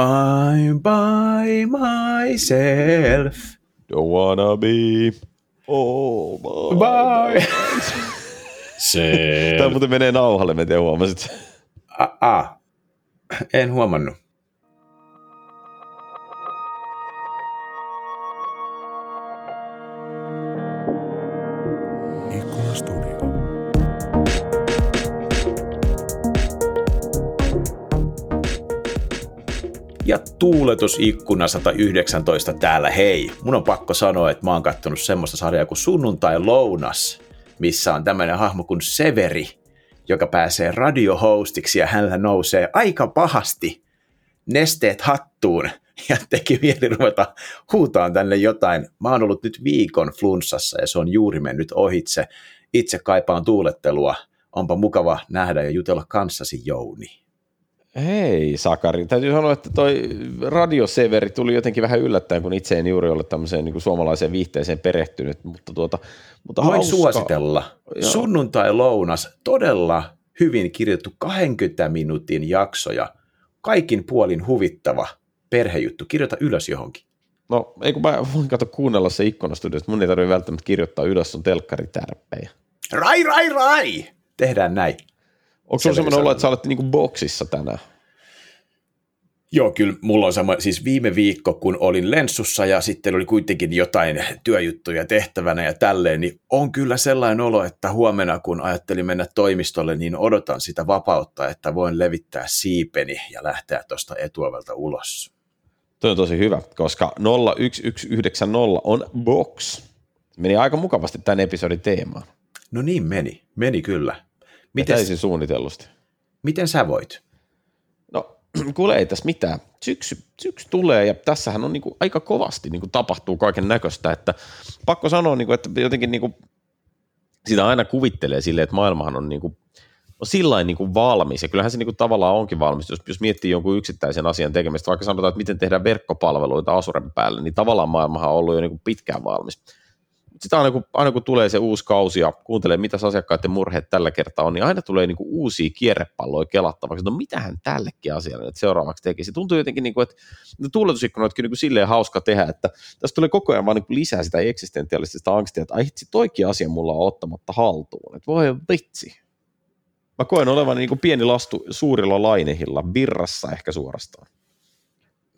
I'm by myself. Don't wanna be all by myself. Tämä muuten menee nauhalle, mä tiedän, huomasit. En huomannut. Ja tuuletus ikkuna 119 täällä, hei. Mun on pakko sanoa, että mä oon kattonut semmoista sarjaa kuin Sunnuntai lounas, missä on tämmöinen hahmo kuin Severi, joka pääsee radiohostiksi ja hänellä nousee aika pahasti nesteet hattuun ja teki mieli ruveta huutaan tänne jotain. Mä oon ollut nyt viikon flunssassa ja se on juuri mennyt ohitse. Itse kaipaan tuulettelua. Onpa mukava nähdä ja jutella kanssasi, Jouni. Hei Sakari, täytyy sanoa, että toi radioseveri tuli jotenkin vähän yllättäen, kun itse en juuri ole tämmöiseen niin kuin suomalaiseen viihteeseen perehtynyt, mutta voin hauskaa suositella. Joo. Sunnuntai lounas, todella hyvin kirjoitettu 20 minuutin jakso ja kaikin puolin huvittava perhejuttu. Kirjoita ylös johonkin. No ei kun mä voin katso kuunnella se ikkonastudiosta, mun ei tarvitse välttämättä kirjoittaa ylös sun telkkaritärppejä. Rai! Tehdään näin. Onko sinulla sellainen olo, että sä olet niin kuin boksissa tänään? Joo, kyllä mulla on sama. Siis viime viikko, kun olin lenssussa ja sitten oli kuitenkin jotain työjuttuja tehtävänä ja tälleen, niin on kyllä sellainen olo, että huomenna kun ajattelin mennä toimistolle, niin odotan sitä vapautta, että voin levittää siipeni ja lähteä tuosta etuovelta ulos. Tuo on tosi hyvä, koska 01190 on box. Meni aika mukavasti tämän episodin teemaan. No niin meni, kyllä. Täysin suunnitellusti. Miten sä voit? No kuule, ei tässä mitään. Syksy tulee ja tässähän on niinku aika kovasti niinku tapahtuu kaiken näköistä, että pakko sanoa, niinku, että jotenkin niinku, sitä aina kuvittelee silleen, että maailmahan on niinku, sillain niinku valmis ja kyllähän se niinku tavallaan onkin valmis. Jos miettii jonkun yksittäisen asian tekemistä, vaikka sanotaan, että miten tehdään verkkopalveluita Azuren päälle, niin tavallaan maailmahan on ollut jo niinku pitkään valmis. Sitä aina kun tulee se uusi kausi ja kuuntelee, mitä asiakkaiden murheet tällä kertaa on, niin aina tulee niinku uusia kierrepalloja kelattavaksi. No mitähän tällekin asialle nyt seuraavaksi tekisi? Tuntuu jotenkin, niinku, että tuuletusikkunoitkin niinku silleen hauska tehdä, että tässä tulee koko ajan vaan niinku lisää sitä eksistentiaalista angstia, että ai hitsi, toikin asia mulla on ottamatta haltuun. Et voi vitsi. Mä koen olevan niinku pieni lastu suurilla lainehilla, virrassa ehkä suorastaan.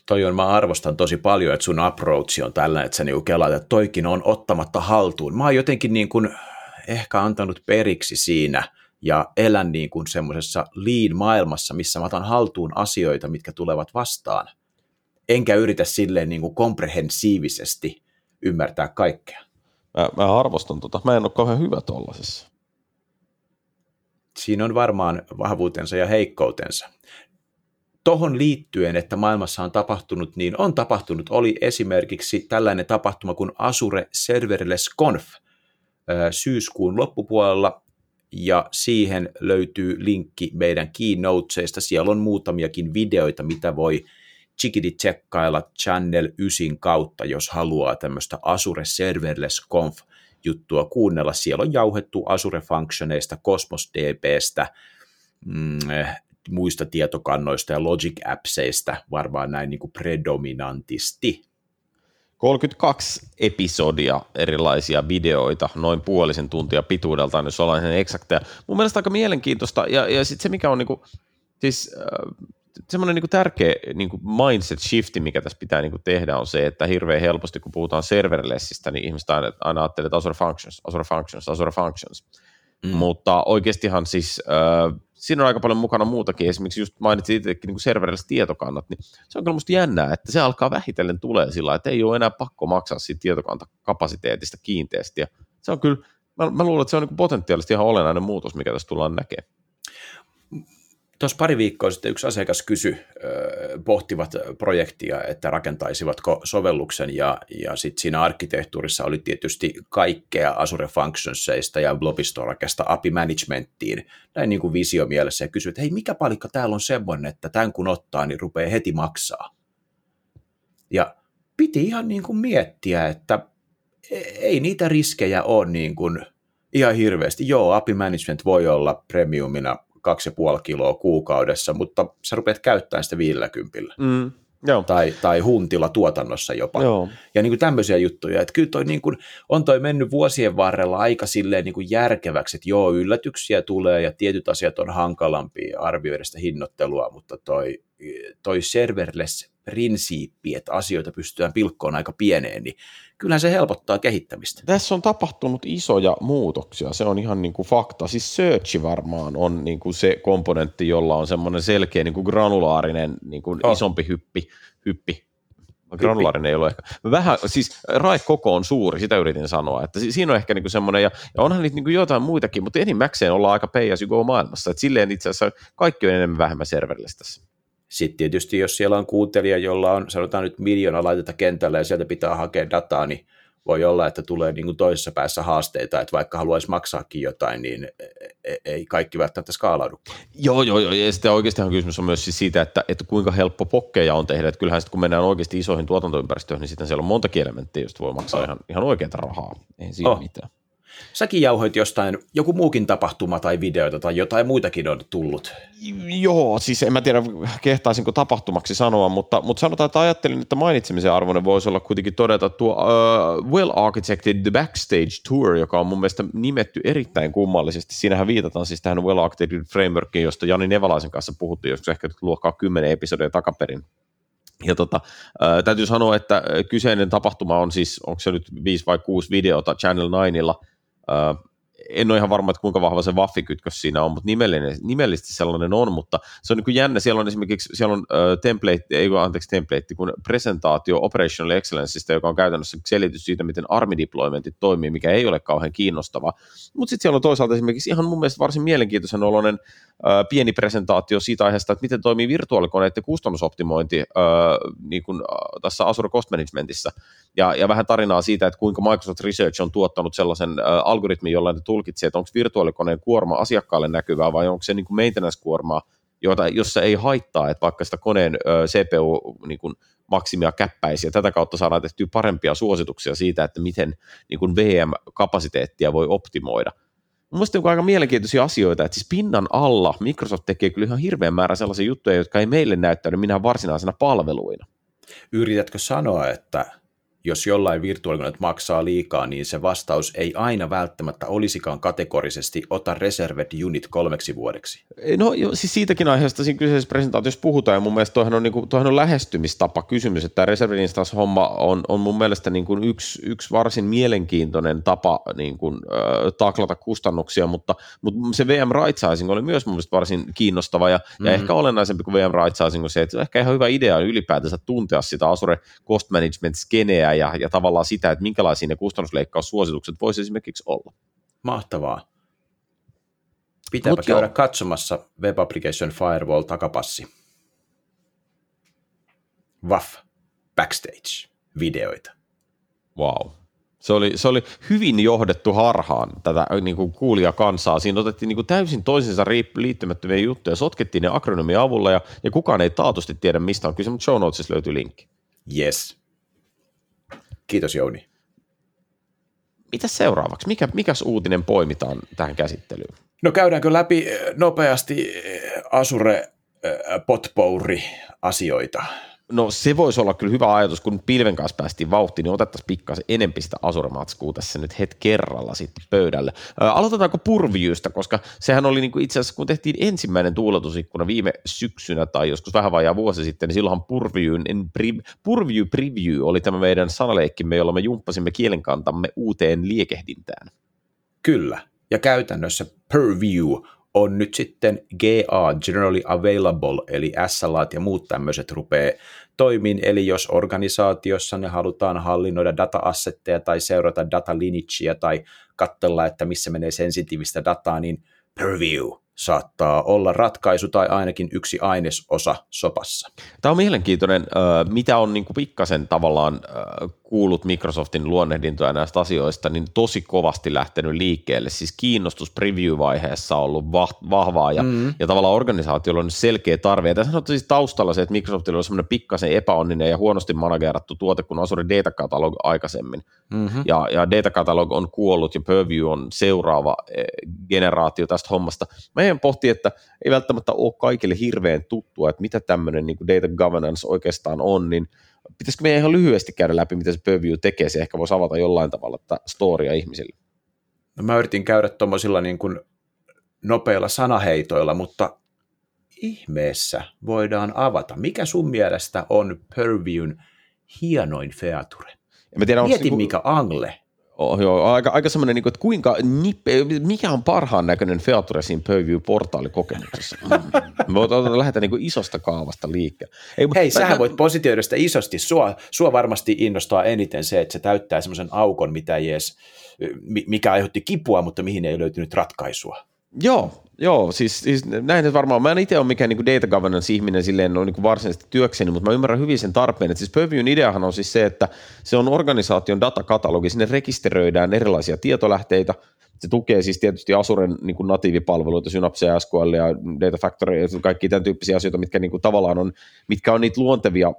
Toi on, mä arvostan tosi paljon, että sun approach on tällainen, että sä niinku kelaat, että toikin on ottamatta haltuun. Mä oon jotenkin niin kuin ehkä antanut periksi siinä ja elän niin kuin semmoisessa lean-maailmassa, missä mä otan haltuun asioita, mitkä tulevat vastaan. Enkä yritä silleen niin kuin komprehensiivisesti ymmärtää kaikkea. Mä arvostan tota. Mä en ole kauhean hyvä tollasessa. Siinä on varmaan vahvuutensa ja heikkoutensa. Tohon liittyen, että maailmassa on tapahtunut, niin on tapahtunut. Oli esimerkiksi tällainen tapahtuma kuin Azure Serverless Conf syyskuun loppupuolella, ja siihen löytyy linkki meidän keynoteseista. Siellä on muutamiakin videoita, mitä voi tsekkailla Channel 9 kautta, jos haluaa tämmöistä Azure Serverless Conf-juttua kuunnella. Siellä on jauhettu Azure Functioneista, Cosmos DBstä, muista tietokannoista ja Logic Appseista, varmaan näin niin kuin predominantisti. 32 episodia erilaisia videoita, noin puolisen tuntia pituudeltaan, jos ollaan ihan eksakteja. Mun mielestä aika mielenkiintoista, ja sitten se, mikä on niin kuin, siis, semmoinen niin kuin tärkeä niin kuin mindset shifti, mikä tässä pitää niin kuin tehdä, on se, että hirveän helposti, kun puhutaan serverlessistä, niin ihmiset aina ajattelee, että Azure Functions. Mutta oikeastihan siis siinä on aika paljon mukana muutakin, esimerkiksi just mainitsin itsekin niin serverilliset tietokannat, niin se on kyllä musta jännää, että se alkaa vähitellen tulee sillä, että ei ole enää pakko maksaa siitä tietokantakapasiteetista kiinteästi, ja se on kyllä, mä luulen, että se on niin potentiaalisesti ihan olennainen muutos, mikä tässä tullaan näkemään. Tuossa pari viikkoa sitten yksi asiakas kysyi, pohtivat projektia, että rakentaisivatko sovelluksen, ja sitten siinä arkkitehtuurissa oli tietysti kaikkea Azure Functionsista ja Blob Storagesta API Managementtiin, näin niin kuin visio mielessä, ja kysyi, että hei, mikä palikka täällä on semmoinen, että tämän kun ottaa, niin rupeaa heti maksaa. Ja piti ihan niin kuin miettiä, että ei niitä riskejä ole niin kuin ihan hirveästi. Joo, API Management voi olla premiumina 2,5 kiloa kuukaudessa, mutta sä rupeat käyttämään sitä 50. tai huntilla tuotannossa jopa. Joo. Ja niin kuin tämmöisiä juttuja, että kyllä toi niin kuin, on toi mennyt vuosien varrella aika silleen niin kuin järkeväksi, että joo, yllätyksiä tulee ja tietyt asiat on hankalampia arvioida sitä hinnoittelua, mutta toi serverless-prinsiippi, että asioita pystytään pilkkoon aika pieneen, niin kyllähän se helpottaa kehittämistä. Tässä on tapahtunut isoja muutoksia, se on ihan niin kuin fakta. Siis search varmaan on niin kuin se komponentti, jolla on semmoinen selkeä niin kuin granulaarinen niin kuin isompi hyppi. Granulaarinen ei ole ehkä. Vähän, siis RAI-koko on suuri, sitä yritin sanoa, että siinä on ehkä niinku semmoinen, ja onhan niitä niinku jotain muitakin, mutta enimmäkseen ollaan aika pay as you go maailmassa, että silleen itse asiassa kaikki on enemmän vähemmän serverless tässä. Sitten tietysti, jos siellä on kuuntelija, jolla on, sanotaan nyt 1 miljoonaa laitetta kentällä, ja sieltä pitää hakea dataa, niin voi olla, että tulee niin kuin toisessa päässä haasteita, että vaikka haluaisi maksaakin jotain, niin ei kaikki välttämättä skaalaudu. Joo, ja sitten oikeastaan kysymys on myös siitä, että kuinka helppo pokkeja on tehdä, että kyllähän sitten kun mennään oikeasti isoihin tuotantoympäristöihin, niin sitten siellä on montakin elementtiä, josta voi maksaa ihan oikeata rahaa, ei siinä mitään. Säkin jauhoit jostain, joku muukin tapahtuma tai videoita tai jotain muitakin on tullut. Joo, siis en mä tiedä kehtaisinko tapahtumaksi sanoa, mutta sanotaan, että ajattelin, että mainitsemisen arvoinen voisi olla kuitenkin todeta tuo Well-Architected Backstage Tour, joka on mun mielestä nimetty erittäin kummallisesti. Siinähän viitataan siis tähän Well-Architected Frameworkiin, josta Jani Nevalaisen kanssa puhuttiin joskus ehkä luokkaa 10 episodia takaperin. Ja täytyy sanoa, että kyseinen tapahtuma on siis, onko se nyt 5 vai 6 videota Channel 9:lla, en ole ihan varma, että kuinka vahva se waffikytkös siinä on, mutta nimellisesti sellainen on, mutta se on niin kuin jännä, siellä on esimerkiksi kun presentaatio Operational Excellenceista, joka on käytännössä selitys siitä, miten armideploymentit toimii, mikä ei ole kauhean kiinnostava, mutta sitten siellä on toisaalta esimerkiksi ihan mun mielestä varsin mielenkiintoisen oloinen pieni presentaatio siitä aiheesta, että miten toimii virtuaalikoneiden kustannusoptimointi niin kuin tässä Azure Cost Managementissa, ja vähän tarinaa siitä, että kuinka Microsoft Research on tuottanut sellaisen algoritmin, jolla ne tulkitsee, että onko virtuaalikoneen kuorma asiakkaalle näkyvää vai onko se niin kuin maintenance-kuormaa, jossa ei haittaa, että vaikka sitä koneen CPU-maksimia niin käppäisi, ja tätä kautta saadaan tehtyä parempia suosituksia siitä, että miten niin kuin VM-kapasiteettia voi optimoida. Mielestäni on aika mielenkiintoisia asioita, että siis pinnan alla Microsoft tekee kyllä ihan hirveän määrä sellaisia juttuja, jotka ei meille näyttänyt minä varsinaisena palveluina. Yritätkö sanoa, että jos jollain virtuaalikoneet maksaa liikaa, niin se vastaus ei aina välttämättä olisikaan kategorisesti ota Reserved Unit 3 vuodeksi. No siis siitäkin aiheesta siinä kyseisessä presentaatiossa puhutaan, ja mun mielestä toihan on lähestymistapa kysymys, että tämä Reserved Instance-homma on mun mielestä niin kuin yksi varsin mielenkiintoinen tapa niin kuin, taklata kustannuksia, mutta se VM-rightsizing oli myös mun mielestä varsin kiinnostava, ja ehkä olennaisempi kuin VM-rightsizing on se, että ehkä ihan hyvä idea on ylipäätänsä tuntea sitä Azure Cost Management-skeneä, ja tavallaan sitä, että minkälaisia ne kustannusleikkaussuositukset voisi esimerkiksi olla. Mahtavaa. Pitääpä käydä katsomassa webapplication firewall takapassi. WAF backstage videoita. Wow. Se oli hyvin johdettu harhaan tätä niin kuin kuulijakansaa. Siinä otettiin niin kuin täysin toisensa liittymättömiä juttuja, sotkettiin ne akronymin avulla, ja kukaan ei taatusti tiedä, mistä on kyse, mutta show notesissa löytyy linkki. Yes. Kiitos Jouni. Mitäs seuraavaksi? Mikäs uutinen poimitaan tähän käsittelyyn? No käydäänkö läpi nopeasti Azure potpourri asioita? No se voisi olla kyllä hyvä ajatus, kun pilven kanssa päästiin vauhtiin, niin otettaisiin pikkasen enempi sitä Azure-matskua tässä nyt hetki kerralla sitten pöydälle. Aloitetaanko Purviewstä, koska sehän oli niin kuin itse asiassa, kun tehtiin ensimmäinen tuuletusikkuna viime syksynä tai joskus vähän vajaa vuosi sitten, niin silloinhan Purview Preview oli tämä meidän sanaleikkimme, jolla me jumppasimme kielenkantamme uuteen liekehdintään. Kyllä, ja käytännössä Purview on nyt sitten GA, Generally Available, eli SLAt ja muut tämmöiset rupeaa toimiin, eli jos organisaatiossa ne halutaan hallinnoida data-assetteja tai seurata data lineagea tai katsella, että missä menee sensitiivistä dataa, niin Purview saattaa olla ratkaisu tai ainakin yksi ainesosa sopassa. Tämä on mielenkiintoinen, mitä on niin kuin pikkasen tavallaan kuullut Microsoftin luonnehdintoja näistä asioista, niin tosi kovasti lähtenyt liikkeelle. Siis kiinnostus preview-vaiheessa on ollut vahvaa ja tavallaan organisaatiolla on selkeä tarve. Ja tässä on siis taustalla se, että Microsoftilla on semmoinen pikkasen epäonninen ja huonosti managerattu tuote kuin Azure Data Catalog aikaisemmin. Mm-hmm. Ja Data Catalog on kuollut ja Purview on seuraava generaatio tästä hommasta. Mä en pohti, että ei välttämättä ole kaikille hirveän tuttua, että mitä tämmöinen niin kuin Data Governance oikeastaan on, niin pitäisikö meidän ihan lyhyesti käydä läpi, mitä se Purview tekee? Se ehkä voisi avata jollain tavalla tätä storya ihmisille. No mä yritin käydä tuommoisilla niin kuin nopeilla sanaheitoilla, mutta ihmeessä voidaan avata. Mikä sun mielestä on Purviewn hienoin feature? Mieti niin mikä angle. Joo, aika semmoinen, että kuinka, mikä on parhaan näköinen feature siinä Purview-portaalikokemuksessa? Lähdetään niin isosta kaavasta liikkeelle. Hei, sähän voit positioida sitä isosti. Sua varmasti innostaa eniten se, että se täyttää semmoisen aukon, mikä aiheutti kipua, mutta mihin ei löytynyt ratkaisua. Joo, siis näin nyt varmaan. Mä en itse ole mikään niin kuin data governance-ihminen silleen on niin varsinaisesti työkseni, mutta mä ymmärrän hyvin sen tarpeen. Et siis Purviewn ideahan on siis se, että se on organisaation datakatalogi, sinne rekisteröidään erilaisia tietolähteitä. Se tukee siis tietysti Azuren niin kuin natiivipalveluita, Synapse, SQL ja Data Factory ja kaikki tämän tyyppisiä asioita, mitkä niin kuin tavallaan on, mitkä on niitä luontevia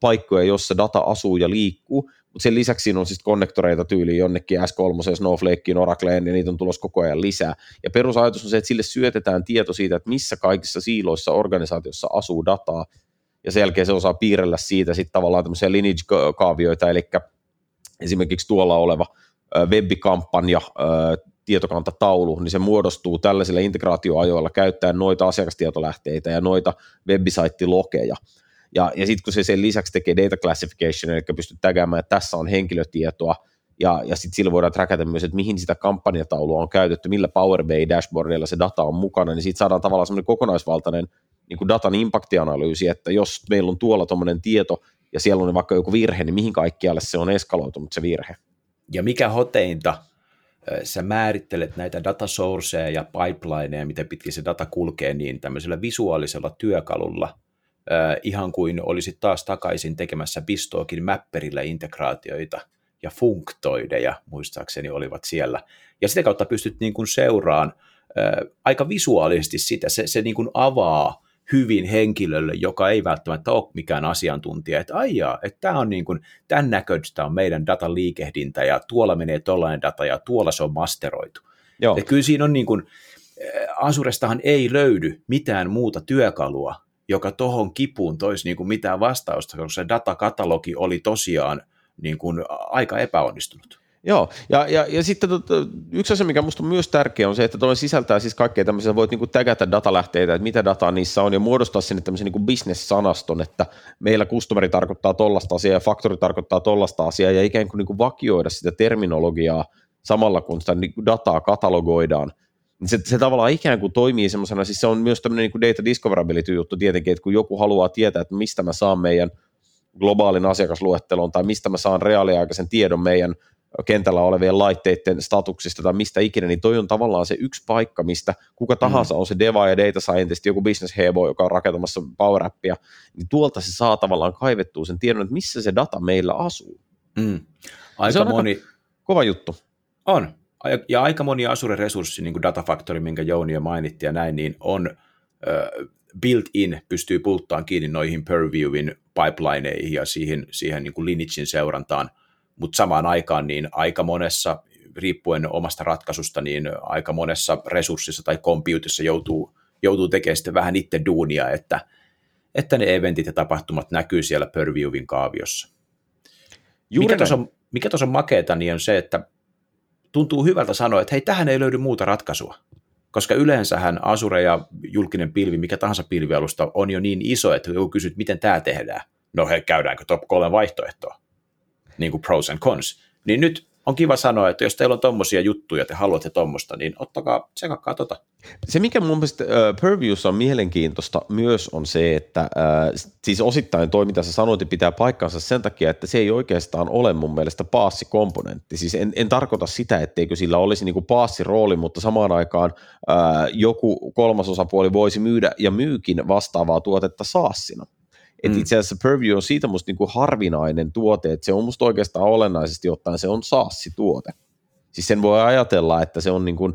paikkoja, jossa data asuu ja liikkuu. Mutta sen lisäksi siinä on siis konnektoreita tyyliin jonnekin S3, Snowflakeen, Oracleen, ja niitä on tulossa koko ajan lisää. Ja perusajatus on se, että sille syötetään tieto siitä, että missä kaikissa siiloissa organisaatiossa asuu dataa, ja sen jälkeen se osaa piirrellä siitä sitten tavallaan tämmöisiä lineage-kaavioita, eli esimerkiksi tuolla oleva webbikampanja, tietokantataulu, niin se muodostuu tällaisilla integraatioajoilla käyttäen noita asiakastietolähteitä ja noita website-lokeja. Ja sitten kun se sen lisäksi tekee data classification, eli pystyt tägäämään, että tässä on henkilötietoa, ja sitten sillä voidaan trackata myös, että mihin sitä kampanjataulua on käytetty, millä Power BI-dashboardilla se data on mukana, niin siitä saadaan tavallaan semmoinen kokonaisvaltainen niin kuin datan impaktianalyysi, että jos meillä on tuolla tuommoinen tieto, ja siellä on vaikka joku virhe, niin mihin kaikkialle se on eskaloitunut se virhe. Ja mikä hoteinta, sä määrittelet näitä datasourceja ja pipelineja, miten pitkin se data kulkee, niin tämmöisellä visuaalisella työkalulla, ihan kuin olisit taas takaisin tekemässä pistookin mäppärillä integraatioita ja funktoideja, muistaakseni olivat siellä. Ja sitä kautta pystyt niin kuin seuraan aika visuaalisesti sitä. Se niin kuin avaa hyvin henkilölle, joka ei välttämättä ole mikään asiantuntija, että aijaa, että tämä on niin kuin, tämän näköistä on meidän datan liikehdintä ja tuolla menee tollainen data ja tuolla se on masteroitu. Joo. Ja kyllä siinä on niin kuin, Azurestahan ei löydy mitään muuta työkalua, joka tohon kipuun toisi niin kuin mitään vastausta, koska se datakatalogi oli tosiaan niin kuin aika epäonnistunut. Joo, ja sitten yksi asia, mikä minusta on myös tärkeä, on se, että tuolla sisältää siis kaikkea tämmöisiä, voit niin kuin tägätä datalähteitä, että mitä dataa niissä on, ja muodostaa sinne tämmöisen niin kuin business-sanaston, että meillä customeri tarkoittaa tollaista asiaa, ja factory tarkoittaa tollaista asiaa, ja ikään kuin, vakioida sitä terminologiaa samalla, kun sitä niin kuin dataa katalogoidaan. Se tavallaan ikään kuin toimii semmoisena, siis se on myös tämmöinen niin kuin data discoverability-juttu tietenkin, että kun joku haluaa tietää, että mistä mä saan meidän globaalin asiakasluettelon tai mistä mä saan reaaliaikaisen tiedon meidän kentällä olevien laitteiden statuksista tai mistä ikinä, niin toi on tavallaan se yksi paikka, mistä kuka tahansa on se deva ja data scientist, joku business hebo, joka on rakentamassa power appia, niin tuolta se saa tavallaan kaivettua sen tiedon, että missä se data meillä asuu. Aika kova juttu. On. Ja aika moni Azure-resurssi, niin kuin Data Factory, minkä Jouni jo mainitti ja näin, niin on built-in, pystyy pulttaan kiinni noihin Purviewin pipelineihin ja siihen niin kuin lineagen seurantaan, mutta samaan aikaan niin aika monessa, riippuen omasta ratkaisusta, niin aika monessa resurssissa tai computissa joutuu tekemään sitten vähän itse duunia, että ne eventit ja tapahtumat näkyy siellä Purviewin kaaviossa. Mikä tuossa on makeeta, niin on se, että tuntuu hyvältä sanoa, että hei, tähän ei löydy muuta ratkaisua, koska yleensähän Azure ja julkinen pilvi, mikä tahansa pilvialusta, on jo niin iso, että joku kysyt, miten tämä tehdään. No hei, käydäänkö top 3 vaihtoehtoa, niin kuin pros and cons. Niin nyt on kiva sanoa, että jos teillä on tommosia juttuja ja te haluatte tommosta, niin ottakaa, tsekakkaa tota. Se, mikä mun mielestä Purviewssa on mielenkiintoista myös on se, että siis osittain toi, mitä sä sanoit, pitää paikkansa sen takia, että se ei oikeastaan ole mun mielestä paassikomponentti. Siis en tarkoita sitä, etteikö sillä olisi niinku paassirooli, mutta samaan aikaan joku kolmas osapuoli voisi myydä ja myykin vastaavaa tuotetta saassina. Että itse asiassa Purview on siitä musta niinku harvinainen tuote, että se on musta oikeastaan olennaisesti ottaen, se on SaaS-tuote. Siis sen voi ajatella, että se on niinku,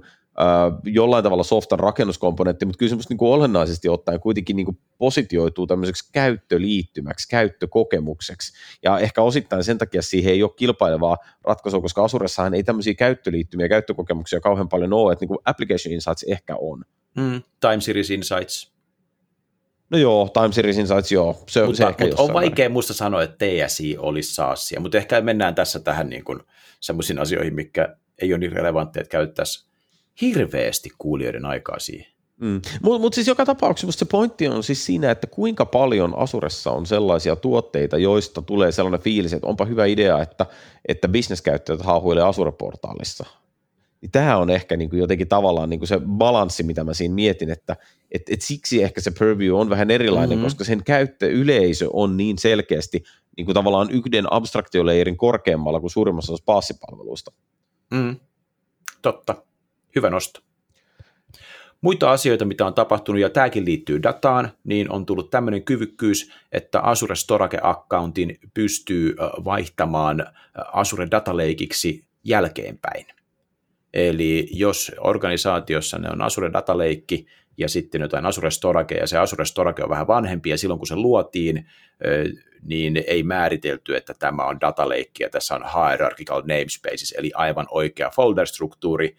jollain tavalla softan rakennuskomponentti, mutta kyllä se musta niinku olennaisesti ottaen kuitenkin niinku positioituu tämmöiseksi käyttöliittymäksi, käyttökokemukseksi. Ja ehkä osittain sen takia siihen ei ole kilpailevaa ratkaisua, koska Asuressahan ei tämmöisiä käyttöliittymiä ja käyttökokemuksia kauhean paljon ole, että niinku Application Insights ehkä on. Time Series Insights. No joo, Time Series Insights, joo. Mutta on vaikea musta sanoa, että TSI olisi SaaSia, mutta ehkä mennään tässä tähän niin kuin sellaisiin asioihin, mikä ei ole niin relevantteja, että käyttäisi hirveästi kuulijoiden aikaa siihen. Mutta siis joka tapauksessa se pointti on siis siinä, että kuinka paljon Azuressa on sellaisia tuotteita, joista tulee sellainen fiilis, että onpa hyvä idea, että bisneskäyttäjät haahuilee Azure-portaalissa. Tämä on ehkä niin kuin jotenkin tavallaan niin kuin se balanssi, mitä mä siinä mietin, että et siksi ehkä se Purview on vähän erilainen, koska sen käyttöyleisö on niin selkeästi niin kuin tavallaan yhden abstraktioleirin korkeammalla kuin suurimmassa osassa paassipalveluista. Totta. Hyvä nosto. Muita asioita, mitä on tapahtunut, ja tämäkin liittyy dataan, niin on tullut tämmöinen kyvykkyys, että Azure Storage-accountin pystyy vaihtamaan Azure Data Lakeiksi jälkeenpäin. Eli jos organisaatiossa ne on Azure Data Lake ja sitten jotain Azure Storage, ja se Azure Storage on vähän vanhempi, ja silloin kun se luotiin, niin ei määritelty, että tämä on Data Lake, ja tässä on hierarchical namespaces, eli aivan oikea folder-struktuuri,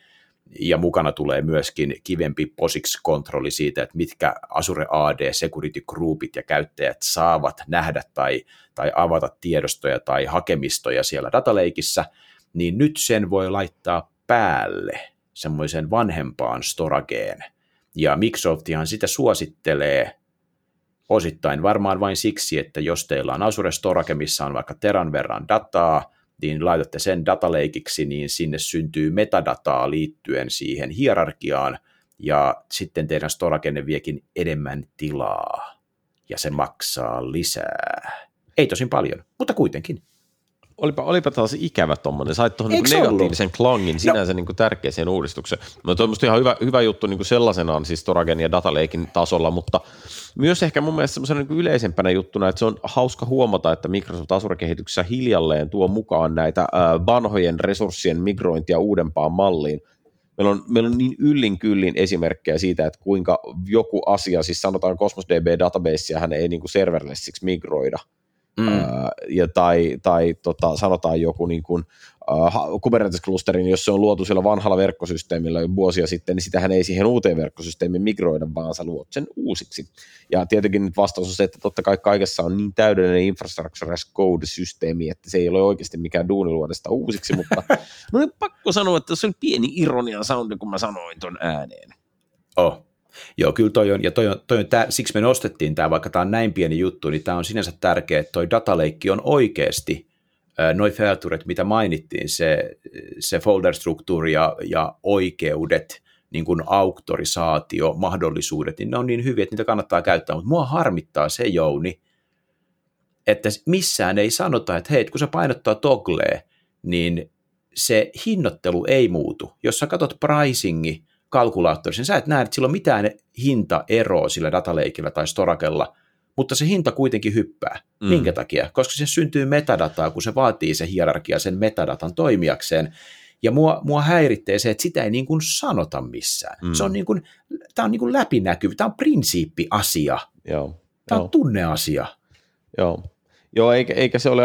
ja mukana tulee myöskin kivempi POSIX-kontrolli siitä, että mitkä Azure AD security groupit ja käyttäjät saavat nähdä tai avata tiedostoja tai hakemistoja siellä Data Lakeissa, niin nyt sen voi laittaa päälle semmoisen vanhempaan storageen. Ja Microsoftihan sitä suosittelee osittain varmaan vain siksi, että jos teillä on Azure Storage, missä on vaikka teran verran dataa, niin laitatte sen dataleikiksi, niin sinne syntyy metadataa liittyen siihen hierarkiaan, ja sitten teidän storagenne viekin enemmän tilaa, ja se maksaa lisää. Ei tosin paljon, mutta kuitenkin. Olipa taas ikävä tuommoinen. Sait tuohon niin negatiivisen klangin sinänsä niin kuin tärkeäseen uudistukseen. No, toi on musta ihan hyvä juttu niin kuin sellaisenaan siis Storagen ja Dataleikin tasolla, mutta myös ehkä mun mielestä semmoisena niin kuin yleisempänä juttuna, että se on hauska huomata, että Microsoft Azure-kehityksessä hiljalleen tuo mukaan näitä vanhojen resurssien migrointia uudempaan malliin. Meillä on niin yllinkyllin esimerkkejä siitä, että kuinka joku asia, siis sanotaan Cosmos DB-databaseähän ei niin kuin serverlessiksi migroida. Tai sanotaan joku niin kuin Kubernetes-klusterin, jos se on luotu siellä vanhalla verkkosysteemillä jo vuosia sitten, niin sitähän ei siihen uuteen verkkosysteemiin migroida, vaan sä luot sen uusiksi. Ja tietenkin nyt vastaus on se, että totta kai kaikessa on niin täydellinen infrastructure as code-systeemi, että se ei ole oikeasti mikään duuni luoda sitä uusiksi, mutta no niin, pakko sanoa, että se on pieni ironia soundi, kun mä sanoin ton ääneen. Joo, kyllä toi on, siksi me nostettiin tämä, vaikka tämä on näin pieni juttu, niin tämä on sinänsä tärkeä, että toi dataleikki on oikeasti, noi featuret, mitä mainittiin, se folder-struktuuri ja oikeudet, niin kuin auktorisaatio, mahdollisuudet, niin ne on niin hyviä, että niitä kannattaa käyttää, mutta mua harmittaa se, Jouni, että missään ei sanota, että hei, kun sä painottaa togglee, niin se hinnoittelu ei muutu. Jos sä katsot pricingi, kalkulaattorissa, sä et näe, että sillä on mitään hintaeroa sillä dataleikillä tai storagella, mutta se hinta kuitenkin hyppää. Minkä takia? Koska se syntyy metadataa, kun se vaatii se hierarkia sen metadatan toimijakseen, ja mua häiritsee se, että sitä ei niin kuin sanota missään. Se on niin kuin, tämä on niin kuin läpinäkyvä, tämä on prinsiippiasia, tämä on tunneasia. Joo, eikä se ole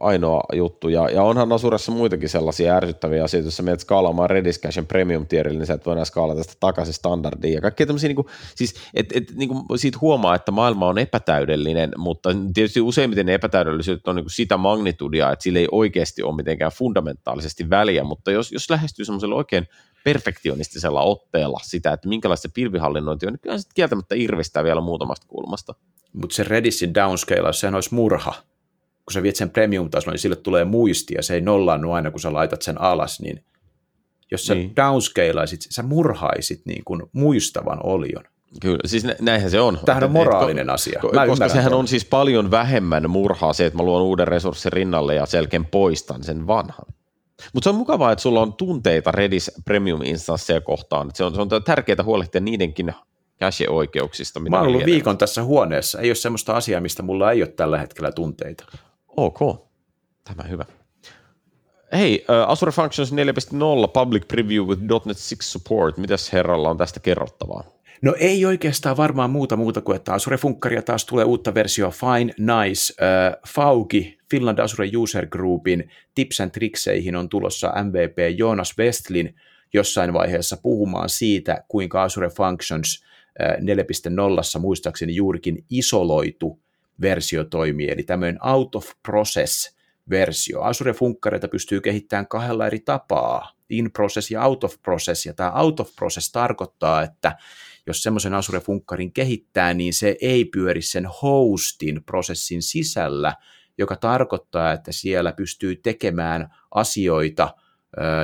ainoa juttu, ja onhan Azuressa muitakin sellaisia ärsyttäviä asioita, jos sä menet skaalaamaan Rediscashen premium-tierille, niin sä et voi enää skaalata sitä takaisin standardiin, ja kaikkea tämmöisiä, niin kuin, siis niin kuin siitä huomaa, että maailma on epätäydellinen, mutta tietysti useimmiten epätäydellisyydet on niin kuin sitä magnitudia, että sillä ei oikeasti ole mitenkään fundamentaalisesti väliä, mutta jos lähestyy semmoiselle oikein perfektionistisella otteella sitä, että minkälaista pilvihallinnointi on, niin kyllä sitten kieltämättä irvistää vielä muutamasta kulmasta. Mutta se Redisin downscale, sehän olisi murha. Kun sä viet sen premium-tasolla, niin sille tulee muistia, se ei nollaannu aina, kun sä laitat sen alas, niin jos sä downscalaisit, sä murhaisit niin kuin muistavan olion. Kyllä, siis näinhän se on. Tämähän on moraalinen asia. Koska sehän on siis paljon vähemmän murhaa se, että mä luon uuden resurssin rinnalle ja selkeän poistan sen vanhan. Mutta se on mukavaa, että sulla on tunteita Redis Premium-instansseja kohtaan. Se on tärkeää huolehtia niidenkin cache-oikeuksista. Mä oon ollut viikon tässä huoneessa. Ei ole semmoista asiaa, mistä mulla ei ole tällä hetkellä tunteita. Ok, tämä hyvä. Hei, Azure Functions 4.0 Public Preview with .NET 6 Support. Mitäs herralla on tästä kerrottavaa? No ei oikeastaan varmaan muuta kuin, että Azure Funkkaria taas tulee uutta versiota Fine, Nice, Fauki, Finland Azure User Groupin tips and trickseihin on tulossa MVP Joonas Westlin jossain vaiheessa puhumaan siitä, kuinka Azure Functions 4.0 muistaakseni juurikin isoloitu versio toimii, eli tämmöinen out of process versio. Azure Funkkareita pystyy kehittämään kahdella eri tapaa, in process ja out of process, ja tämä out of process tarkoittaa, että jos semmoisen Azure Funkkarin kehittää, niin se ei pyöri sen hostin prosessin sisällä, joka tarkoittaa, että siellä pystyy tekemään asioita,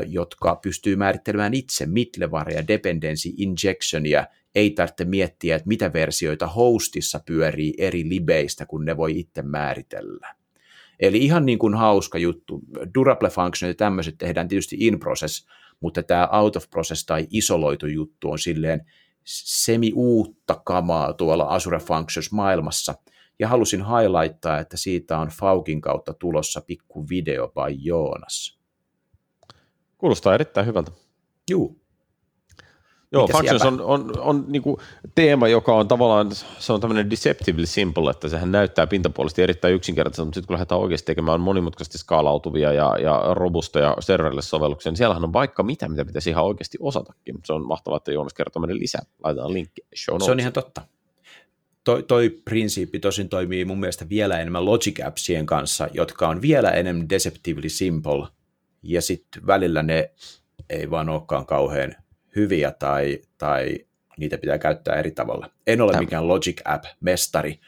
jotka pystyy määrittelemään itse middlewareja, dependency injectionia, ei tarvitse miettiä, että mitä versioita hostissa pyörii eri libeistä, kun ne voi itse määritellä. Eli ihan niin kuin hauska juttu, durable function ja tämmöiset tehdään tietysti in process, mutta tämä out of process tai isoloitu juttu on silleen semi-uutta kamaa tuolla Azure Functions maailmassa, ja halusin highlighttaa, että siitä on Faukin kautta tulossa pikku video by Joonas. Kuulostaa erittäin hyvältä. Joo, Functions on niinku teema, joka on tavallaan, se on tämmöinen deceptively simple, että sehän näyttää pintapuolisesti erittäin yksinkertaisesti, mutta sitten kun lähdetään oikeasti tekemään monimutkaisesti skaalautuvia ja robusteja serverless-sovelluksia, niin siellähän on vaikka mitä pitäisi ihan oikeasti osatakin, mutta se on mahtavaa, että Joonas kertoo meille lisää. Laitetaan linkki show notes. Se on ihan totta. Toi prinsiippi tosin toimii mun mielestä vielä enemmän Logic Appsien kanssa, jotka on vielä enemmän deceptively simple, ja sitten välillä ne ei vaan olekaan kauhean hyviä tai niitä pitää käyttää eri tavalla. En ole mikään Logic App-mestari,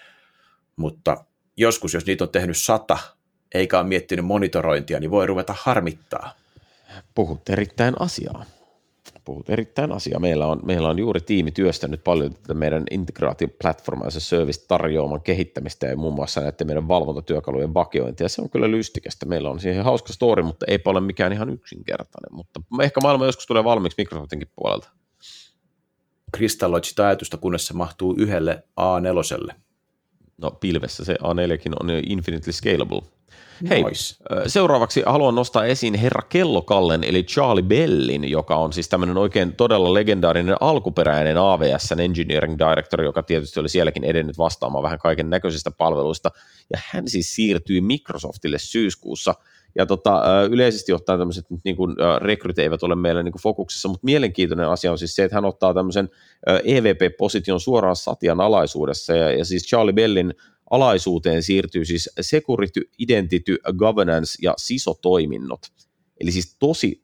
mutta joskus, jos niitä on tehnyt 100, eikä ole miettinyt monitorointia, niin voi ruveta harmittaa. Puhut erittäin asiaa. Meillä on juuri tiimi työstänyt paljon tätä meidän integraatioplatformaa ja service-tarjoaman kehittämistä ja muun muassa näiden meidän valvontatyökalujen vakiointia. Se on kyllä lystikästä. Meillä on siihen hauska story, mutta eipä ole mikään ihan yksinkertainen. Mutta ehkä maailma joskus tulee valmiiksi Microsoftinkin puolelta. Kristalloit sitä ajatusta, kunnes se mahtuu yhdelle A4. No pilvessä se A4kin on infinitely scalable. Hei, seuraavaksi haluan nostaa esiin herra Kellokallen, eli Charlie Bellin, joka on siis tämmöinen oikein todella legendaarinen alkuperäinen AWS:n engineering director, joka tietysti oli sielläkin edennyt vastaamaan vähän kaiken näköisistä palveluista, ja hän siis siirtyi Microsoftille syyskuussa, ja yleisesti ottaen tämmöiset niin kuin rekryt eivät ole meillä niin kuin fokuksessa, mutta mielenkiintoinen asia on siis se, että hän ottaa tämmöisen EVP-position suoraan Satian alaisuudessa, ja siis Charlie Bellin alaisuuteen siirtyy siis Security, Identity, Governance ja SISO-toiminnot. Eli siis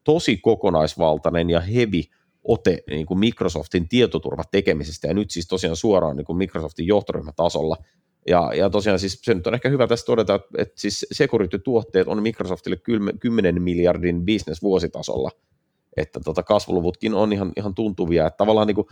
tosi kokonaisvaltainen ja heavy ote niin kuin Microsoftin tietoturvatekemisestä, ja nyt siis tosiaan suoraan niin kuin Microsoftin johtoryhmätasolla. Ja tosiaan siis se nyt on ehkä hyvä tässä todeta, että siis Security-tuotteet on Microsoftille 10 miljardin business vuositasolla, että kasvuluvutkin on ihan tuntuvia, että tavallaan niin kuin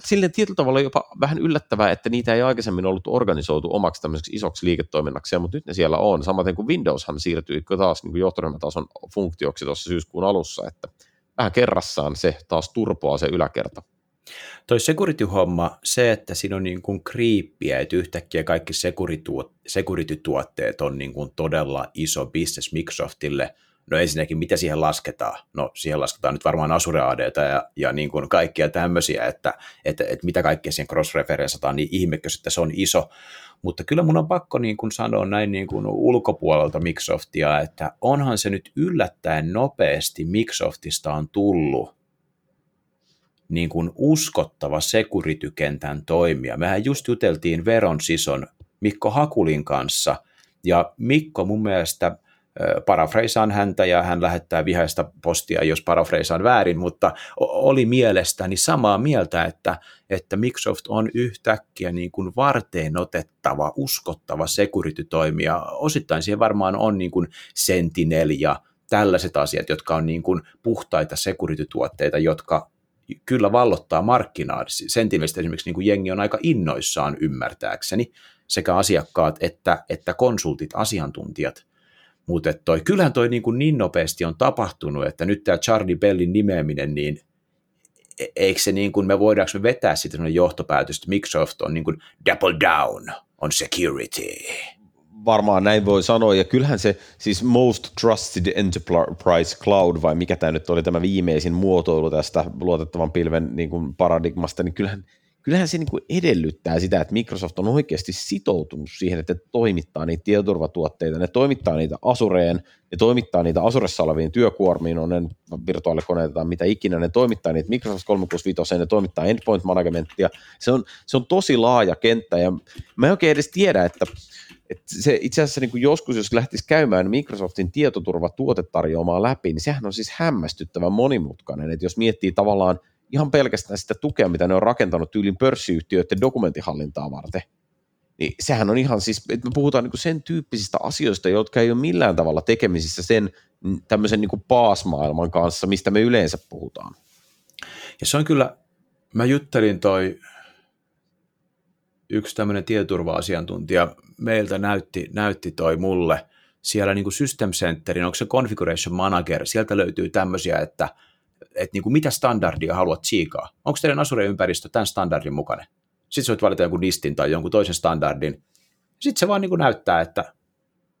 silleen tietyllä tavalla jopa vähän yllättävää, että niitä ei aikaisemmin ollut organisoitu omaksi tämmöiseksi isoksi liiketoiminnaksi, mutta nyt ne siellä on. Samaten kuin Windowshan siirtyi taas niin kuin johtoryhmätason funktioksi tuossa syyskuun alussa, että vähän kerrassaan se taas turpoaa se yläkerta. Toi security-homma, se, että siinä on niin kuin kriippiä, että yhtäkkiä kaikki security-tuotteet on niin kuin todella iso business Microsoftille. No ensinnäkin, mitä siihen lasketaan? No siihen lasketaan nyt varmaan Azure AD:ta ja niin kuin kaikkia tämmöisiä, että mitä kaikkea siihen cross-referensataan, niin ihmekös, että se on iso. Mutta kyllä mun on pakko niin kuin sanoa näin niin kuin ulkopuolelta Microsoftia, että onhan se nyt yllättäen nopeasti Microsoftista on tullut niin kuin uskottava security-kentän toimija. Mehän just juteltiin Veron-sison Mikko Hakulin kanssa, ja Mikko mun mielestä parafreisaan häntä ja hän lähettää vihaista postia, jos parafreisaan väärin, mutta oli mielestäni samaa mieltä, että Microsoft on yhtäkkiä niin kuin varteenotettava, uskottava security-toimija. Osittain siihen varmaan on niin kuin Sentinel ja tällaiset asiat, jotka on niin kuin puhtaita security-tuotteita, jotka kyllä vallottaa markkinaa. Sentinelistä esimerkiksi niin kuin jengi on aika innoissaan ymmärtääkseni, sekä asiakkaat että konsultit, asiantuntijat. Mutta kyllähän toi niin nopeasti on tapahtunut, että nyt tämä Charlie Bellin nimeäminen, niin eikö se niin kuin, me voidaanko me vetää siitä sellainen johtopäätös, että Microsoft on niin kuin double down on security? Varmaan näin voi sanoa, ja kyllähän se siis most trusted enterprise cloud, vai mikä tämä nyt oli tämä viimeisin muotoilu tästä luotettavan pilven niin kuin paradigmasta, niin kyllähän se niin kuin edellyttää sitä, että Microsoft on oikeasti sitoutunut siihen, että toimittaa niitä tietoturvatuotteita, ne toimittaa niitä Azureen, ne toimittaa niitä Azuressa oleviin työkuormiin, on ne virtuaalikoneita tai mitä ikinä, ne toimittaa niitä Microsoft 365, ne toimittaa endpoint managementtia, se on tosi laaja kenttä, ja mä en oikein edes tiedä, että se itse asiassa niin kuin joskus, jos lähtisi käymään Microsoftin tietoturvatuotetarjoamaa läpi, niin sehän on siis hämmästyttävän monimutkainen, että jos miettii tavallaan ihan pelkästään sitä tukea, mitä ne on rakentanut tyylin pörssiyhtiöiden dokumenttihallintaa varten, niin sehän on ihan siis, että me puhutaan niin kuin sen tyyppisistä asioista, jotka ei ole millään tavalla tekemisissä sen tämmöisen niin kuin paasmaailman kanssa, mistä me yleensä puhutaan. Ja se on kyllä, mä juttelin yksi tämmöinen tietoturva-asiantuntija meiltä näytti toi mulle siellä niin kuin System Centerin, onko se Configuration Manager, sieltä löytyy tämmöisiä, että niin kuin mitä standardia haluat siikaa. Onko teidän Azure-ympäristö tämän standardin mukainen? Sitten sä voit valita jonkun NISTin tai jonkun toisen standardin. Sitten se vaan niin kuin näyttää, että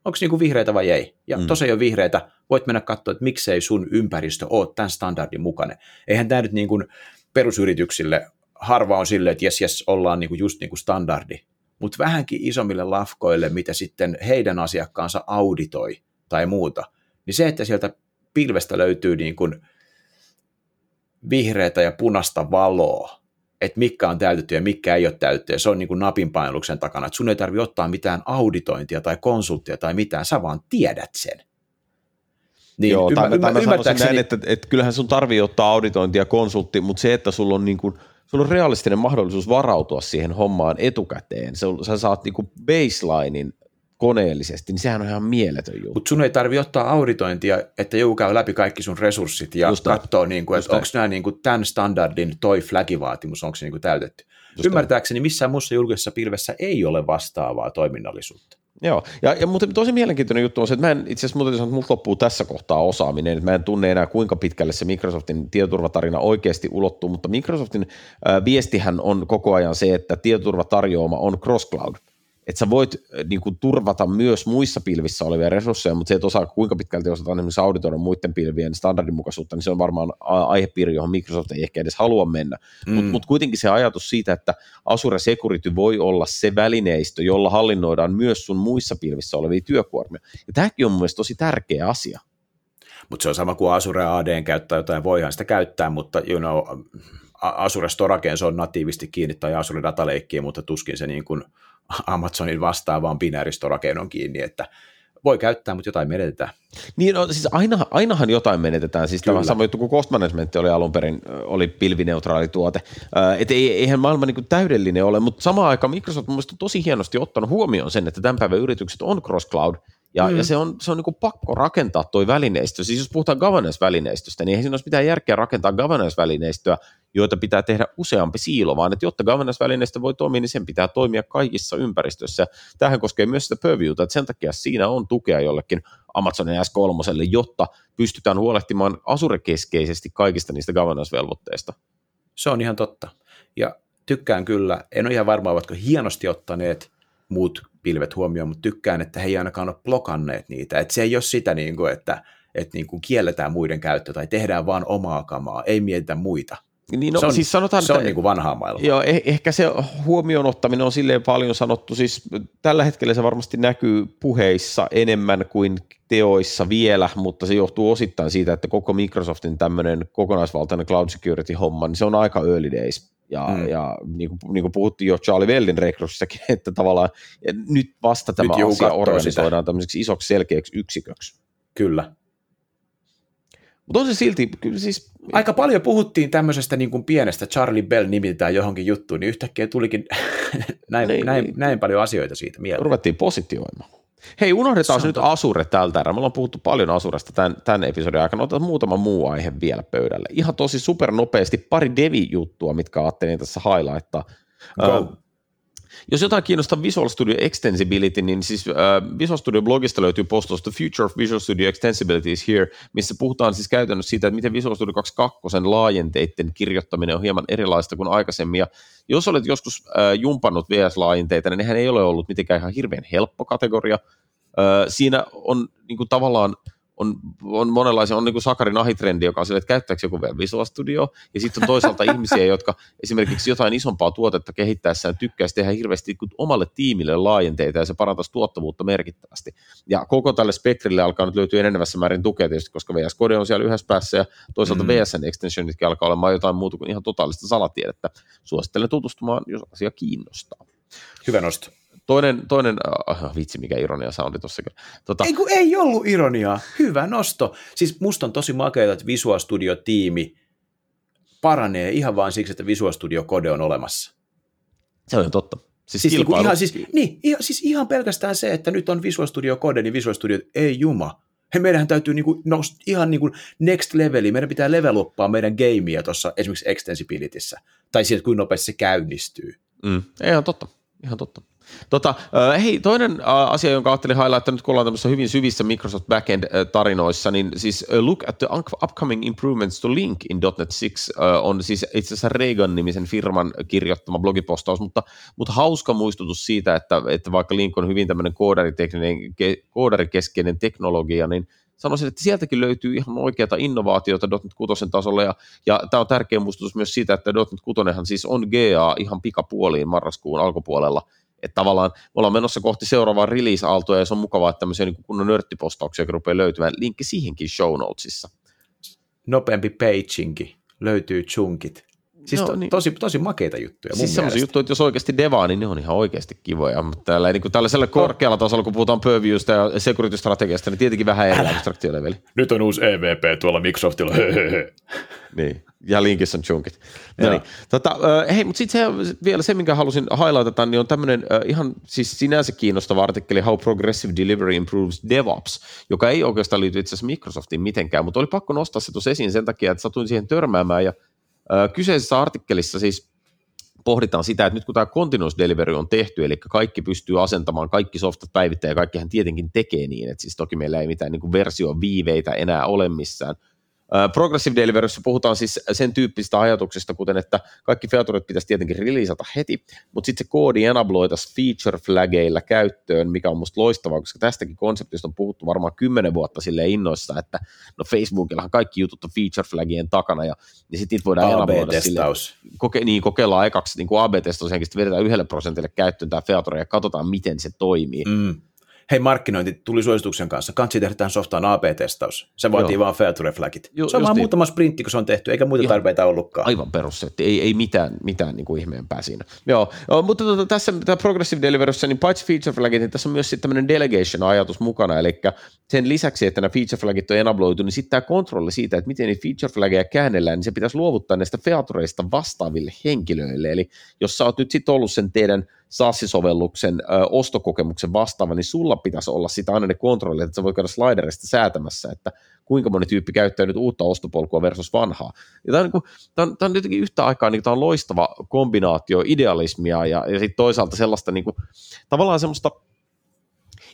onko niin kuin vihreitä vai ei. Ja tos ei ole vihreitä, voit mennä katsoa, että miksei sun ympäristö ole tämän standardin mukainen. Eihän tämä nyt niin kuin perusyrityksille, harva on silleen, että jes, ollaan niin kuin just niin kuin standardi. Mutta vähänkin isommille lafkoille, mitä sitten heidän asiakkaansa auditoi tai muuta, niin se, että sieltä pilvestä löytyy niin kuin vihreätä ja punaista valoa, että mitkä on täytetty ja mitkä ei ole täytetty, ja se on niin kuin napin painalluksen takana, että sun ei tarvitse ottaa mitään auditointia tai konsulttia tai mitään, sä vaan tiedät sen. Niin, joo, mä sanoisin näin, että kyllähän sun tarvii ottaa auditointia ja konsultti, mutta se, että sulla on niin kuin sulla on realistinen mahdollisuus varautua siihen hommaan etukäteen. Sä saat niinku baselinein koneellisesti, niin sehän on ihan mieletön juttu. Mutta sun ei tarvitse ottaa auditointia, että joku käy läpi kaikki sun resurssit ja katsoo, niinku, että onko nämä niinku tämän standardin toi flagivaatimus, onko se niinku täytetty. Just ymmärtääkseni missään muussa julkisessa pilvessä ei ole vastaavaa toiminnallisuutta. Joo, ja mutta tosi mielenkiintoinen juttu on se, että mä en itse asiassa muuten sanoa, että mulla loppuu tässä kohtaa osaaminen, että mä en tunne enää kuinka pitkälle se Microsoftin tietoturvatarina oikeasti ulottuu, mutta Microsoftin viestihän on koko ajan se, että tietoturvatarjoama on cross-cloud, että sä voit niin kuin, turvata myös muissa pilvissä olevia resursseja, mutta se, että osaa kuinka pitkälti osataan esimerkiksi auditoida muiden pilvien standardinmukaisuutta, niin se on varmaan aihepiiri, johon Microsoft ei ehkä edes halua mennä. Mutta kuitenkin se ajatus siitä, että Azure Security voi olla se välineistö, jolla hallinnoidaan myös sun muissa pilvissä olevia työkuormia. Ja tämäkin on mun mielestä tosi tärkeä asia. Mutta se on sama kuin Azure ADn käyttää jotain, voihan sitä käyttää, mutta Azure Storageen se on natiivisti kiinni tai Azure Data Lakeen, mutta tuskin se niin kuin Amazonin vastaavaan binääristorakeen on kiinni, että voi käyttää, mutta jotain menetetään. Niin, no, siis ainahan jotain menetetään. Siis tämä sama juttu kuin Cost Management oli alun perin, oli pilvineutraali tuote. Että eihän maailma niin kuin täydellinen ole, mutta samaan aikaan Microsoft on mielestäni tosi hienosti ottanut huomioon sen, että tämän päivän yritykset on cross-cloud, ja se on niin kuin pakko rakentaa toi välineistö. Siis jos puhutaan governance-välineistöstä, niin eihän siinä olisi mitään järkeä rakentaa governance-välineistöä, joita pitää tehdä useampi siilo, vaan että jotta governance-välineistö voi toimia, niin sen pitää toimia kaikissa ympäristöissä. Tähän koskee myös sitä Purviewta, että sen takia siinä on tukea jollekin Amazonin S3, jotta pystytään huolehtimaan Azure-keskeisesti kaikista niistä governance-velvoitteista. Se on ihan totta. Ja tykkään kyllä, en ole ihan varma, ovatko hienosti ottaneet muut pilvet huomioon, mutta tykkään, että he ei ainakaan ole blokanneet niitä. Että se ei ole sitä, niin kuin, että niin kuin kielletään muiden käyttö tai tehdään vaan omaa kamaa, ei mietitä muita. Niin, no, se on, siis sanotaan, se on niin kuin vanhaa maailmaa. Joo, ehkä se huomioon ottaminen on silleen paljon sanottu, siis tällä hetkellä se varmasti näkyy puheissa enemmän kuin teoissa vielä, mutta se johtuu osittain siitä, että koko Microsoftin tämmöinen kokonaisvaltainen cloud security-homma, niin se on aika early days. Ja niin kuin puhuttiin jo Charlie Bellin rekryssissäkin, että tavallaan nyt vasta tämä nyt asia organisoidaan tämmöiseksi isoksi selkeäksi yksiköksi. Kyllä. Mutta on se silti, siis aika paljon puhuttiin tämmöisestä niin kuin pienestä Charlie Bell nimitään johonkin juttuun, niin yhtäkkiä tulikin näin paljon asioita siitä mieleen. Ruvettiin positioimaan. Hei, unohdetaan nyt Azure tältä erää. Me ollaan puhuttu paljon Azuresta tämän episodin aikana. Otetaan muutama muu aihe vielä pöydälle. Ihan tosi supernopeasti pari devi-juttua, mitkä ajattelin tässä highlighttaa. Jos jotain kiinnostaa Visual Studio Extensibility, niin siis Visual Studio blogista löytyy postaus The Future of Visual Studio Extensibility is Here, missä puhutaan siis käytännössä siitä, että miten Visual Studio 22 laajenteiden kirjoittaminen on hieman erilaista kuin aikaisemmin. Ja jos olet joskus jumpannut VS-laajenteita, niin nehän ei ole ollut mitenkään ihan hirveän helppo kategoria. Siinä on niin kuin tavallaan on monenlaisia, on niin kuin Sakarin ahitrendi, joka on sille, että käyttääkö joku vielä Visual Studio, ja sitten on toisaalta ihmisiä, jotka esimerkiksi jotain isompaa tuotetta kehittäessään tykkäisi tehdä hirveästi omalle tiimille laajenteita, ja se parantaisi tuottavuutta merkittävästi. Ja koko tälle spektrille alkaa nyt löytyä enenevässä määrin tukea tietysti, koska VS Code on siellä yhdessä päässä, ja toisaalta VSN extensionitkin alkaa olemaan jotain muuta kuin ihan totaalista salatiedettä. Suosittelen tutustumaan, jos asia kiinnostaa. Hyvä nosto. Toinen, vitsi mikä ironia soundi tuossa kyllä. Ei ollut ironiaa, hyvä nosto. Siis musta on tosi makeata, että Visual Studio-tiimi paranee ihan vain siksi, että Visual Studio Code on olemassa. Se on totta. Siis ihan pelkästään se, että nyt on Visual Studio Code, niin Visual Studio, ei juma. Meidän täytyy ihan next leveli, meidän pitää level uppaa meidän gameia tuossa esimerkiksi extensibilityssä, tai siitä kuinka nopeasti se käynnistyy. Ihan totta. Toinen asia, jonka ajattelin highlightannut, kun ollaan tämmöisissä hyvin syvissä Microsoft backend-tarinoissa, niin siis look at the upcoming improvements to LINQ in .NET 6 on siis itse asiassa Reagan-nimisen firman kirjoittama blogipostaus, mutta hauska muistutus siitä, että vaikka LINQ on hyvin tämmöinen koodarikeskeinen teknologia, niin sanoisin, että sieltäkin löytyy ihan oikeata innovaatiota .NET 6 tasolla, ja tämä on tärkeä muistutus myös siitä, että .NET 6 siis on GA ihan pikapuoliin marraskuun alkupuolella, että tavallaan me ollaan menossa kohti seuraavaa release-aaltoa, ja se on mukavaa, että tämmöisiä niin kunnon nörttipostauksia rupeaa löytymään. Linkki siihenkin show notesissa. Nopeampi pagingkin löytyy chunkit. Siis tosi makeita juttuja mun mielestä. Siis semmoisia juttuja, että jos oikeasti devaa, niin ne on ihan oikeasti kivoja. Mutta tällaisella korkealla tasolla, kun puhutaan Purviewsta ja security-strategiasta, niin tietenkin vähän eri abstraktioleveli. Nyt on uusi EVP tuolla Microsoftilla. Niin, ja linkissä on chunkit. Mutta sitten vielä se, minkä halusin highlightata, niin on tämmöinen ihan siis sinänsä kiinnostava artikkeli How Progressive Delivery Improves DevOps, joka ei oikeastaan liity itse asiassa Microsoftiin mitenkään, mutta oli pakko nostaa se tuossa esiin sen takia, että satuin siihen törmäämään, ja kyseisessä artikkelissa siis pohditaan sitä, että nyt kun tämä continuous delivery on tehty, eli kaikki pystyy asentamaan, kaikki softat päivittää, ja kaikkihan tietenkin tekee niin, että siis toki meillä ei mitään niin kuin versioviiveitä enää ole missään. Progressive deliveryssä puhutaan siis sen tyyppisistä ajatuksista, kuten että kaikki featuret pitäisi tietenkin releasata heti, mutta sitten se koodi enabloitaisiin feature flaggeilla käyttöön, mikä on musta loistavaa, koska tästäkin konseptista on puhuttu varmaan 10 vuotta silleen innoissa, että no Facebookillahan kaikki jutut on feature flaggien takana, ja sitten niitä voidaan enabloida silleen. Kokeillaan ekaksi niin kuin A B testaus, ja sitten vedetään 1% käyttöön tämä feature, ja katsotaan, miten se toimii. Hei, markkinointi tuli suosituksen kanssa. Kansi tehdä tähän softaan AB-testaus. Se vaatii vaan feature flagit. Se on vaan muutama sprintti, kun se on tehty, eikä muita tarpeita ollutkaan. Aivan perussetti. Ei mitään niin kuin ihmeempää siinä. Joo, mutta tässä progressive deliveryssä, niin paitsi feature flagit, niin tässä on myös sitten tämmöinen delegation-ajatus mukana. Eli sen lisäksi, että nämä feature flagit on enabloitu, niin sitten tämä kontrolli siitä, että miten niitä feature flageja käännellään, niin se pitäisi luovuttaa näistä featureista vastaaville henkilöille. Eli jos sä oot nyt sitten ollut sen teidän SaaS-sovelluksen ostokokemuksen vastaava, niin sulla pitäisi olla sitä aina ne kontrollit, että sä voit käydä sliderista säätämässä, että kuinka moni tyyppi käyttää nyt uutta ostopolkua versus vanhaa. Ja tämä on jotenkin yhtä aikaa niin tämä on loistava kombinaatio idealismia ja sitten toisaalta sellaista niin kuin, tavallaan semmoista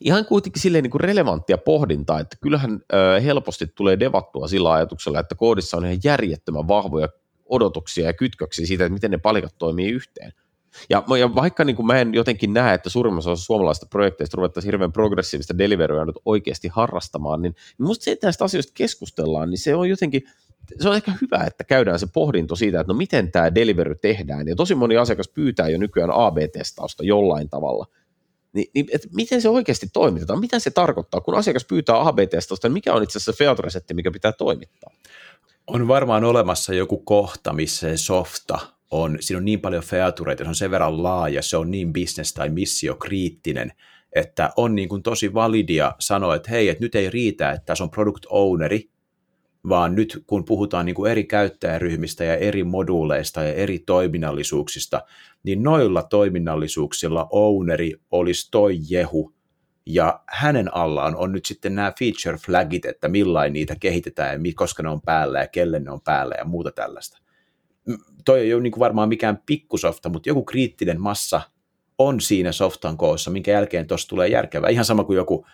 ihan kuitenkin silleen niin kuin relevanttia pohdintaa, että kyllähän helposti tulee devattua sillä ajatuksella, että koodissa on ihan järjettömän vahvoja odotuksia ja kytköksiä siitä, että miten ne palikat toimii yhteen. Ja vaikka niin kuin mä en jotenkin näe, että suurimmassa osassa suomalaisista projekteista ruvettaisiin hirveän progressiivista deliveryä nyt oikeasti harrastamaan, niin musta se, että näistä asioista keskustellaan, niin se on jotenkin, se on ehkä hyvä, että käydään se pohdinto siitä, että no miten tämä delivery tehdään, ja tosi moni asiakas pyytää jo nykyään AB-testausta jollain tavalla, että miten se oikeasti toimitetaan, mitä se tarkoittaa, kun asiakas pyytää AB-testausta, niin mikä on itse asiassa featuresetti, mikä pitää toimittaa? On varmaan olemassa joku kohta, missä se softa on, siinä on niin paljon featureita, se on sen verran laaja, se on niin business- tai missiokriittinen, että on niin kuin tosi validia sanoa, että hei, että nyt ei riitä, että tässä on product owneri, vaan nyt kun puhutaan niin kuin eri käyttäjäryhmistä ja eri moduuleista ja eri toiminnallisuuksista, niin noilla toiminnallisuuksilla owneri olisi toi jehu, ja hänen allaan on nyt sitten nämä feature flagit, että millain niitä kehitetään ja koska ne on päällä ja kelle ne on päällä ja muuta tällaista. Toi ei ole niin kuin varmaan mikään pikkusofta, mutta joku kriittinen massa on siinä softan koossa, minkä jälkeen tuossa tulee järkevää. Ihan sama kuin joku,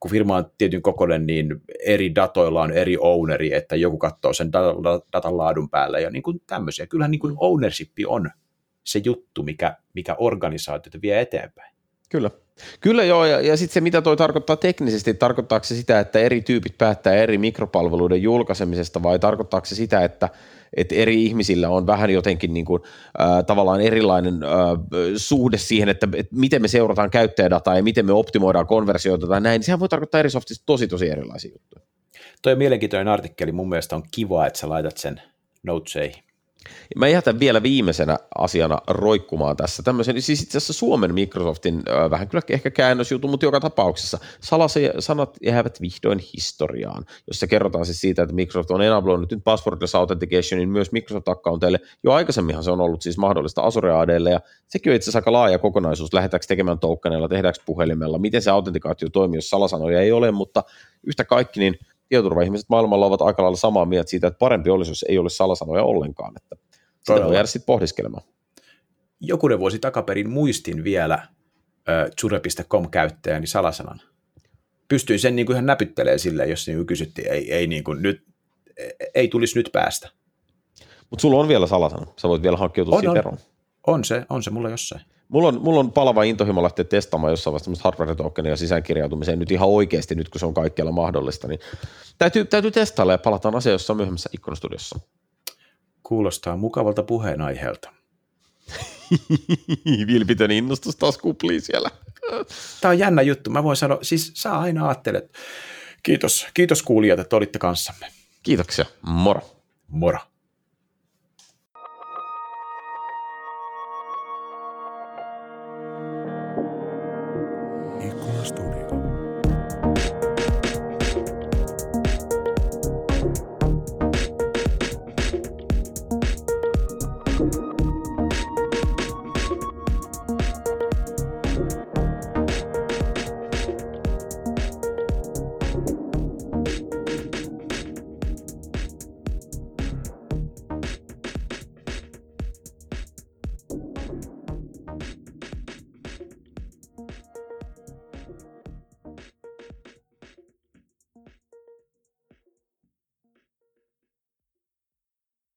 kun firma on tietyn kokoinen, niin eri datoilla on eri owneri, että joku katsoo sen datan laadun päälle ja niin kuin tämmöisiä. Kyllähän niin kuin ownership on se juttu, mikä organisaatiota vie eteenpäin. Kyllä. Kyllä joo, ja sitten se mitä toi tarkoittaa teknisesti, tarkoittaako se sitä, että eri tyypit päättää eri mikropalveluiden julkaisemisesta vai tarkoittaako se sitä, että eri ihmisillä on vähän jotenkin niin kuin, tavallaan erilainen suhde siihen, että miten me seurataan käyttäjädataa ja miten me optimoidaan konversioita tai näin, niin sehän voi tarkoittaa eri softissa tosi erilaisia juttuja. Toi on mielenkiintoinen artikkeli, mun mielestä on kiva, että sä laitat sen noteseihin. Mä jätän vielä viimeisenä asiana roikkumaan tässä tämmöisen, siis itse asiassa Suomen Microsoftin vähän kyllä ehkä käännösjutu, mutta joka tapauksessa sanat jäävät vihdoin historiaan, jossa kerrotaan siis siitä, että Microsoft on enabloinut nyt passwordless authenticationin myös Microsoft-accounteille. Jo aikaisemminhan se on ollut siis mahdollista Azure AD:lle ja sekin on itse asiassa aika laaja kokonaisuus, lähdetäänkö tekemään toukkaneilla, tehdäänkö puhelimella, miten se autentikaatio toimii, jos salasanoja ei ole, mutta yhtä kaikki niin tietoturva-ihmiset maailmalla ovat aika lailla samaa mieltä siitä, että parempi olisi, jos ei ole salasanoja ollenkaan. Että sitä voi jäädä sitten pohdiskelemaan. Jokunen vuosi takaperin muistin vielä Zure.com-käyttäjäni salasanan. Pystyin sen niin kuin ihan näpyttelemään silleen, jos niin kysyttiin, ei, niin kuin nyt, ei tulisi nyt päästä. Mutta sulla on vielä salasana, sä voit vielä hankkiutua siitä eroon. On se mulla jossain. Mulla on palava intohimo lähteä testaamaan jossain vaiheessa tämmöistä hardware tokenia sisäänkirjautumiseen nyt ihan oikeasti, nyt kun se on kaikkialla mahdollista, niin täytyy testailla ja palataan asiaan jossain myöhemmässä ikkunastudiossa. Kuulostaa mukavalta puheenaiheelta. Vilpitön innostus taas kuplii siellä. Tämä on jännä juttu, mä voin sanoa, siis sä aina ajattelet. Kiitos kuulijat, että olitte kanssamme. Kiitoksia, moro. Moro. Studio.